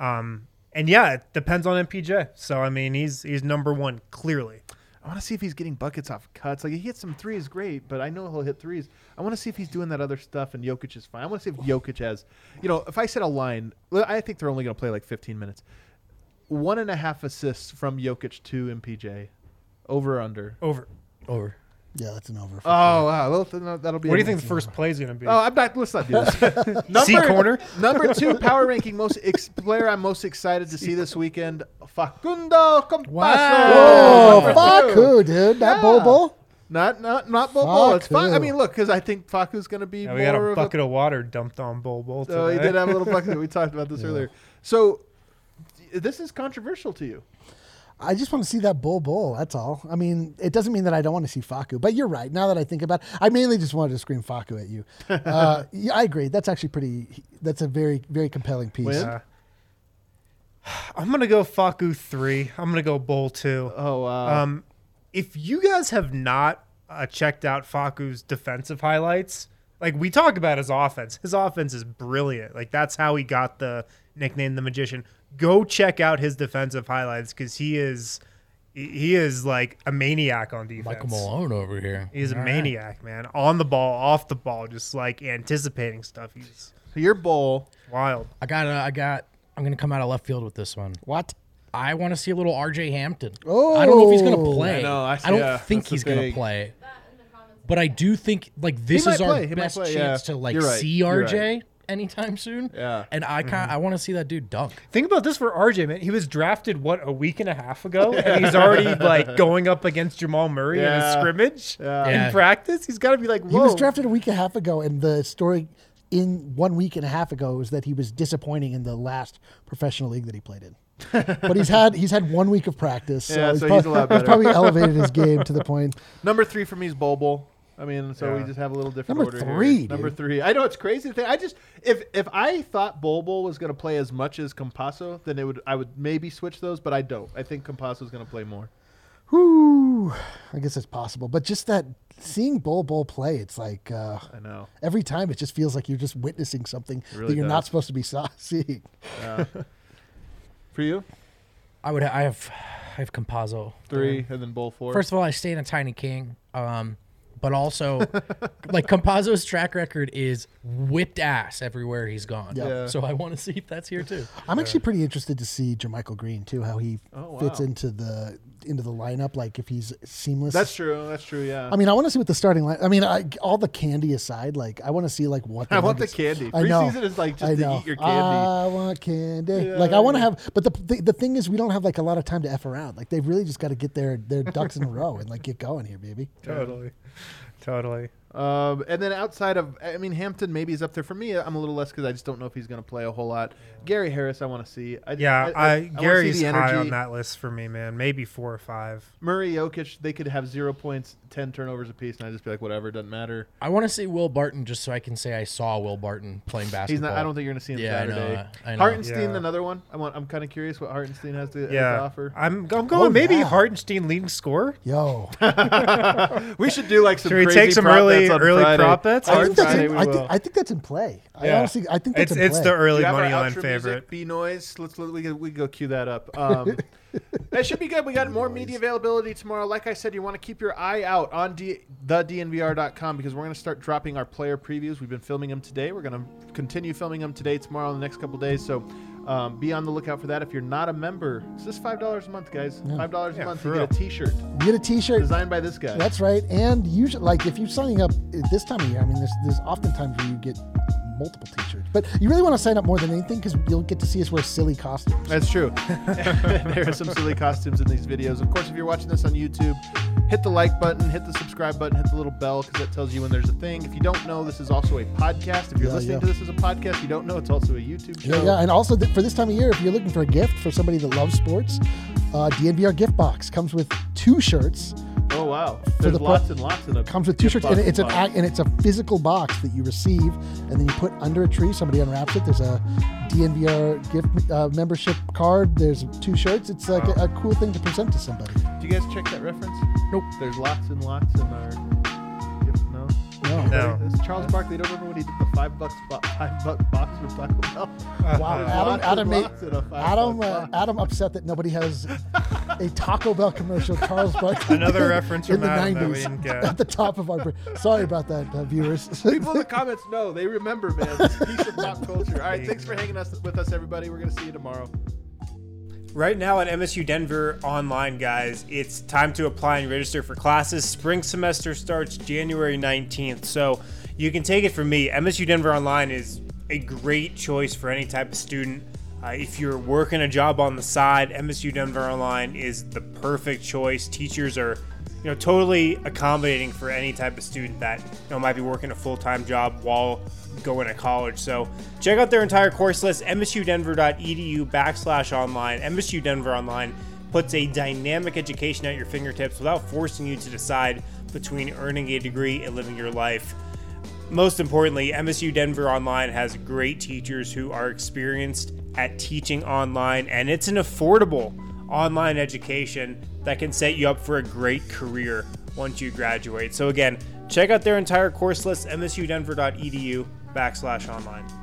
Um, and, yeah, it depends on M P J. So, I mean, he's he's number one, clearly. I want to see if he's getting buckets off cuts. Like, he hits some threes, great, but I know he'll hit threes. I want to see if he's doing that other stuff and Jokic is fine. I want to see if Jokic has, you know, if I set a line, I think they're only going to play like fifteen minutes. One and a half assists from Jokic to M P J. Over or under? Over. Over. Yeah, that's an over. Oh, wow. Well, that'll be. What do you think the first play is going to be? Oh, I'm not. Let's not do this. number, C corner. Number two, power ranking most ex- player I'm most excited to see this weekend. Facundo Campazzo. Wow. Whoa, Facu, two. Dude. Not yeah. Bol Bol. Not not not Bol Bol. It's fun. I mean, look, because I think Facu's going to be. Yeah, we more got a of bucket a, of water dumped on Bol Bol. Oh, he did have a little bucket. We talked about this yeah. earlier. So, this is controversial to you. I just want to see that Bol Bol, that's all. I mean, it doesn't mean that I don't want to see Facu, but you're right. Now that I think about it, I mainly just wanted to scream Facu at you. Uh, yeah, I agree. That's actually pretty – that's a very, very compelling piece. Uh, I'm going to go Facu three. I'm going to go Bol two. Oh, wow. Um, if you guys have not uh, checked out Facu's defensive highlights, like we talk about his offense. His offense is brilliant. Like that's how he got the nickname, the Magician. Go check out his defensive highlights because he is he is like a maniac on defense. Michael Malone over here. He's All a right. maniac, man. On the ball, off the ball, just like anticipating stuff. He's so your bowl wild. I got. I got. I'm gonna come out of left field with this one. What? I want to see a little R J. Hampton. Oh, I don't know if he's gonna play. I, know, I, see, I don't yeah, think he's gonna play. But I do think like this is our best play, chance yeah. to like right. see R J right. anytime soon. Yeah, and I kind mm-hmm. I want to see that dude dunk. Think about this for R J, man. He was drafted what a week and a half ago, yeah. and he's already like going up against Jamal Murray yeah. in a scrimmage yeah. in yeah. practice. He's got to be like, whoa. He was drafted a week and a half ago, and the story in one week and a half ago is that he was disappointing in the last professional league that he played in. But he's had he's had one week of practice, yeah, so, he's, so probably, he's a lot better. He's probably elevated his game to the point. Number three for me is Bol Bol. I mean, so yeah. we just have a little different Number order three, here. Dude. Number three. I know it's crazy to think. I just if if I thought Bol Bol was going to play as much as Campazzo, then it would I would maybe switch those, but I don't. I think Campazzo is going to play more. Whoo! I guess it's possible, but just that seeing Bol Bol play, it's like uh, I know every time it just feels like you're just witnessing something really that you're does. not supposed to be saw- seeing. Uh, for you, I would. Ha- I have. I have Campazzo three, three, and then Bol four. First of all, I stay in a tiny king. Um, But also, like, Campazzo's track record is whipped ass everywhere he's gone. Yeah. Yeah. So I want to see if that's here, too. I'm actually pretty interested to see JaMychal Green, too, how he oh, wow. fits into the into the lineup, like, if he's seamless. That's true. That's true, yeah. I mean, I want to see what the starting line. I mean, I, all the candy aside, like, I want to see, like, what the I want the candy. I know. Preseason is, like, just to eat your candy. I want candy. Yeah, like, I want to yeah. have, but the, the the thing is, we don't have, like, a lot of time to F around. Like, they've really just got to get their, their ducks in a row and, like, get going here, baby. Totally. Totally. Um, and then outside of, I mean, Hampton maybe is up there for me. I'm a little less because I just don't know if he's going to play a whole lot. Gary Harris, I want to see. I, yeah, I, I, I, Gary's I high on that list for me, man. Maybe four or five. Murray, Jokic, they could have zero points, ten turnovers apiece, and I just be like, whatever, doesn't matter. I want to see Will Barton just so I can say I saw Will Barton playing basketball. He's not. I don't think you're going to see him yeah, Saturday. I know, I know. Hartenstein, yeah. another one. I want. I'm kind of curious what Hartenstein has to, yeah. has to offer. I'm, I'm going oh, maybe yeah. Hartenstein leading scorer. Yo, we should do like some. Should we crazy take some early? Early Friday. Prop bets. I think, Friday, in, I, think, I think that's in play. I yeah. honestly, I think that's it's, in play. It's the early money line favorite. B noise. Let's we can, we can go cue that up. Um, that should be good. We got more media availability tomorrow. Like I said, you want to keep your eye out on D, the D N V R dot com because we're going to start dropping our player previews. We've been filming them today. We're going to continue filming them today, tomorrow, and the next couple days. So. Um, be on the lookout for that. If you're not a member, it's just five dollars a month, guys. five dollars yeah, a month, you real. get a T-shirt. You get a T-shirt. Designed by this guy. That's right. And usually, like, if you're signing up at this time of year, I mean, there's, there's oftentimes where you get multiple T-shirts. But you really want to sign up more than anything because you'll get to see us wear silly costumes. That's true. There are some silly costumes in these videos. Of course, if you're watching this on YouTube, hit the like button, hit the subscribe button, hit the little bell because that tells you when there's a thing. If you don't know, this is also a podcast. If you're yeah, listening yeah. to this as a podcast, you don't know, it's also a YouTube show. Yeah, yeah. And also th- for this time of year, if you're looking for a gift for somebody that loves sports, uh, D N V R gift box comes with two shirts. Oh wow! There's the lots pro- and lots in it. Comes with two shirts, and it's an and it's a physical box that you receive, and then you put under a tree. Somebody unwraps it. There's a D N V R gift uh, membership card. There's two shirts. It's like wow. a, a cool thing to present to somebody. Do you guys check that reference? Nope. There's lots and lots in our gift. No. No. no. It's Charles Barkley. Don't remember when he did the five bucks bo- five buck box with Taco Bell. Wow. Adam Adam Adam, Adam, uh, Adam upset that nobody has a Taco Bell commercial. Charles Barkley. Another reference from in the nineties at the top of our. Break. Sorry about that, uh, viewers. People in the comments know they remember, man. It's a piece of pop culture. All right, thanks for hanging us with us, everybody. We're gonna see you tomorrow. Right now at M S U Denver Online, guys, it's time to apply and register for classes. Spring semester starts January nineteenth, so you can take it from me. M S U Denver Online is a great choice for any type of student. Uh, if you're working a job on the side, M S U Denver Online is the perfect choice. Teachers are, you know, totally accommodating for any type of student that, you know, might be working a full-time job while going to college. So check out their entire course list, m s u denver dot e d u backslash online. M S U Denver Online puts a dynamic education at your fingertips without forcing you to decide between earning a degree and living your life. Most importantly, M S U Denver Online has great teachers who are experienced at teaching online, and it's an affordable online education that can set you up for a great career once you graduate. So again, check out their entire course list, m s u denver dot e d u backslash online.